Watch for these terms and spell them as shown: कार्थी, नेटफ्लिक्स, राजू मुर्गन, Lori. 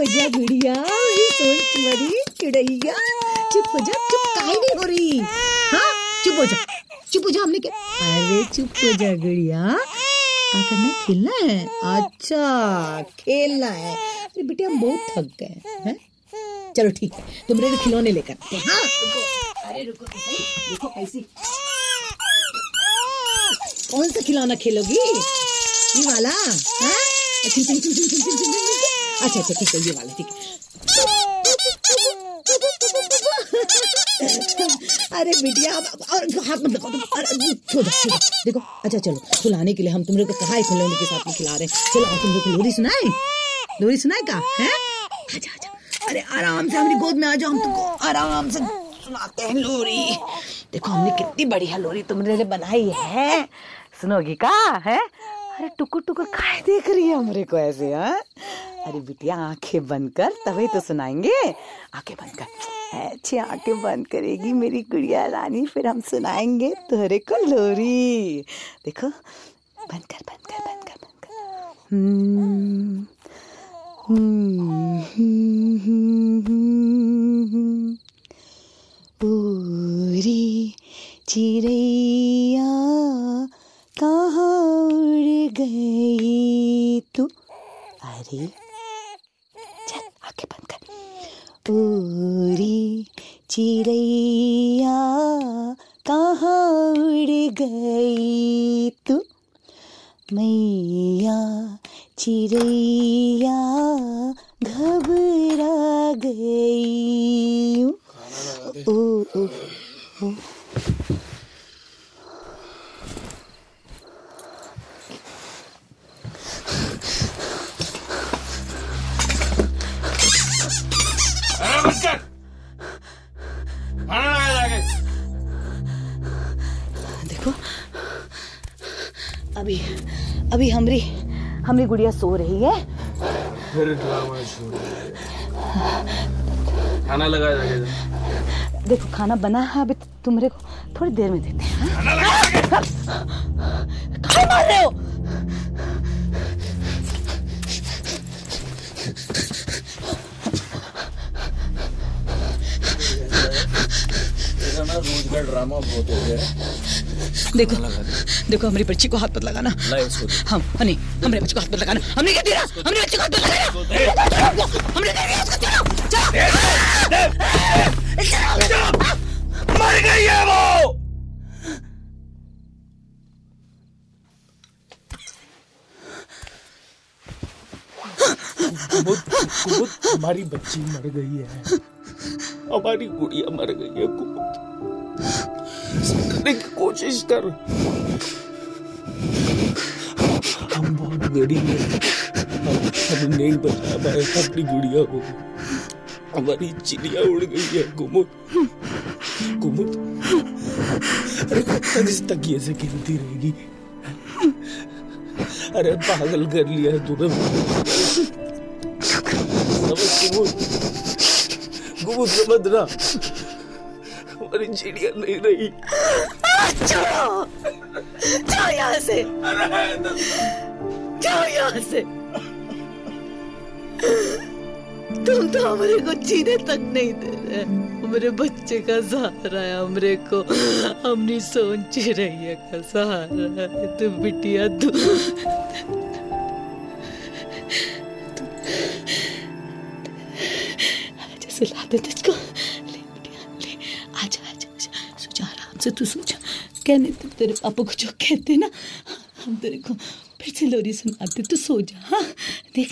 हो जा गुड़िया, सोन तुम्हारी चिड़ैया। चुप हो जा, चुप काहे नहीं हो रही? हाँ चुप हो जा, चुप हो जा। हमने क्या? अरे चुप हो जा गुड़िया, क्या करना है? खेलना है? अच्छा खेलना है। अरे बेटे हम बहुत थक गए हैं, चलो ठीक है तुम मेरे खिलौने लेकर। हाँ रुको, अरे रुको तो सही, देखो कैसी। कौन सा खिलौना खेलोगी? ये वाला? हाँ अच्छा अच्छा ठीक है ये वाला, ठीक है। अरे बिटिया और हाथ मत लगाओ तुम, छोड़ दो देखो। अच्छा चलो सुलाने के लिए हम तुम लोग को कहा है खिलौने के साथ में खिला रहे हैं। चलो तुम लोग को लोरी सुनाए, लोरी सुनाए का है? अच्छा अच्छा, अरे आराम से हमारी गोद में आ जाओ, हम तुमको आराम से सुनाते हैं लोरी। देखो हमने कितनी बढ़िया लोरी तुमने लिए बनाई है, सुनोगी का है? अरे टुकुर टुकुर काहे देख रही है हमरे को ऐसे? हाँ अरे बिटिया आंखें बंद कर, तभी तो सुनाएंगे। आंखें बंद कर, अच्छे आंखें बंद करेगी मेरी गुड़िया रानी, फिर हम सुनाएंगे तोहरे को लोरी। देखो बंद कर बंद कर बंद कर बंद कर। पूरी चिड़ैया कहाँ उड़ गई तू? अरे चल आंखें बंद कर। पूरी चिड़ैया कहाँ उड़ गई तू? मैया चिड़ैया घबरा गई। ओ ओ ओ देखो अभी अभी हमरी गुड़िया सो रही है, फिर ड्रामा शुरू। खाना लगा जाके देखो, खाना बना है अभी तुमरे को थोड़ी देर में देते हैं। खाना लगा कहाँ मार रहे हो? रोज का ड्रामा बहुत हो गया है। देखो देखो हमारी बच्ची को हाथ मत लगाना। हम नहीं, हमरे बच्ची को हाथ मत लगाना। हमने क्या दिया? हमने बच्ची को हाथ मत लगाना। हमने क्या दिया उसको? चलो मर गई है वो। हमारी बच्ची मर गई है, हमारी गुड़िया मर गई है। समझने की कोशिश कर, हम बहुत गरीब हैं, हम नहीं बचा पाए अपनी गुड़िया को। हमारी चिड़िया उड़ गई है कुमुद, कुमुद अरे कब तक इस तकिए से खेलती रहेगी? अरे पागल कर लिया है तूने। कुमुद समझ रहा, हमारी चिड़िया नहीं रही। जाओ जाओ यहाँ से, जाओ यहाँ से। तुम तो हमरे को जीने तक नहीं दे रहे। हमारे बच्चे का सहारा है हमरे को, हमने सोन चिड़ैया का सहारा है। तू बिटिया तू जैसे लाते तुझको से तू सोचा कहने, तुम तेरे पापा को जो कहते ना, हम तेरे को फिर से लोरी सुनाते, तू सो जा। हाँ देख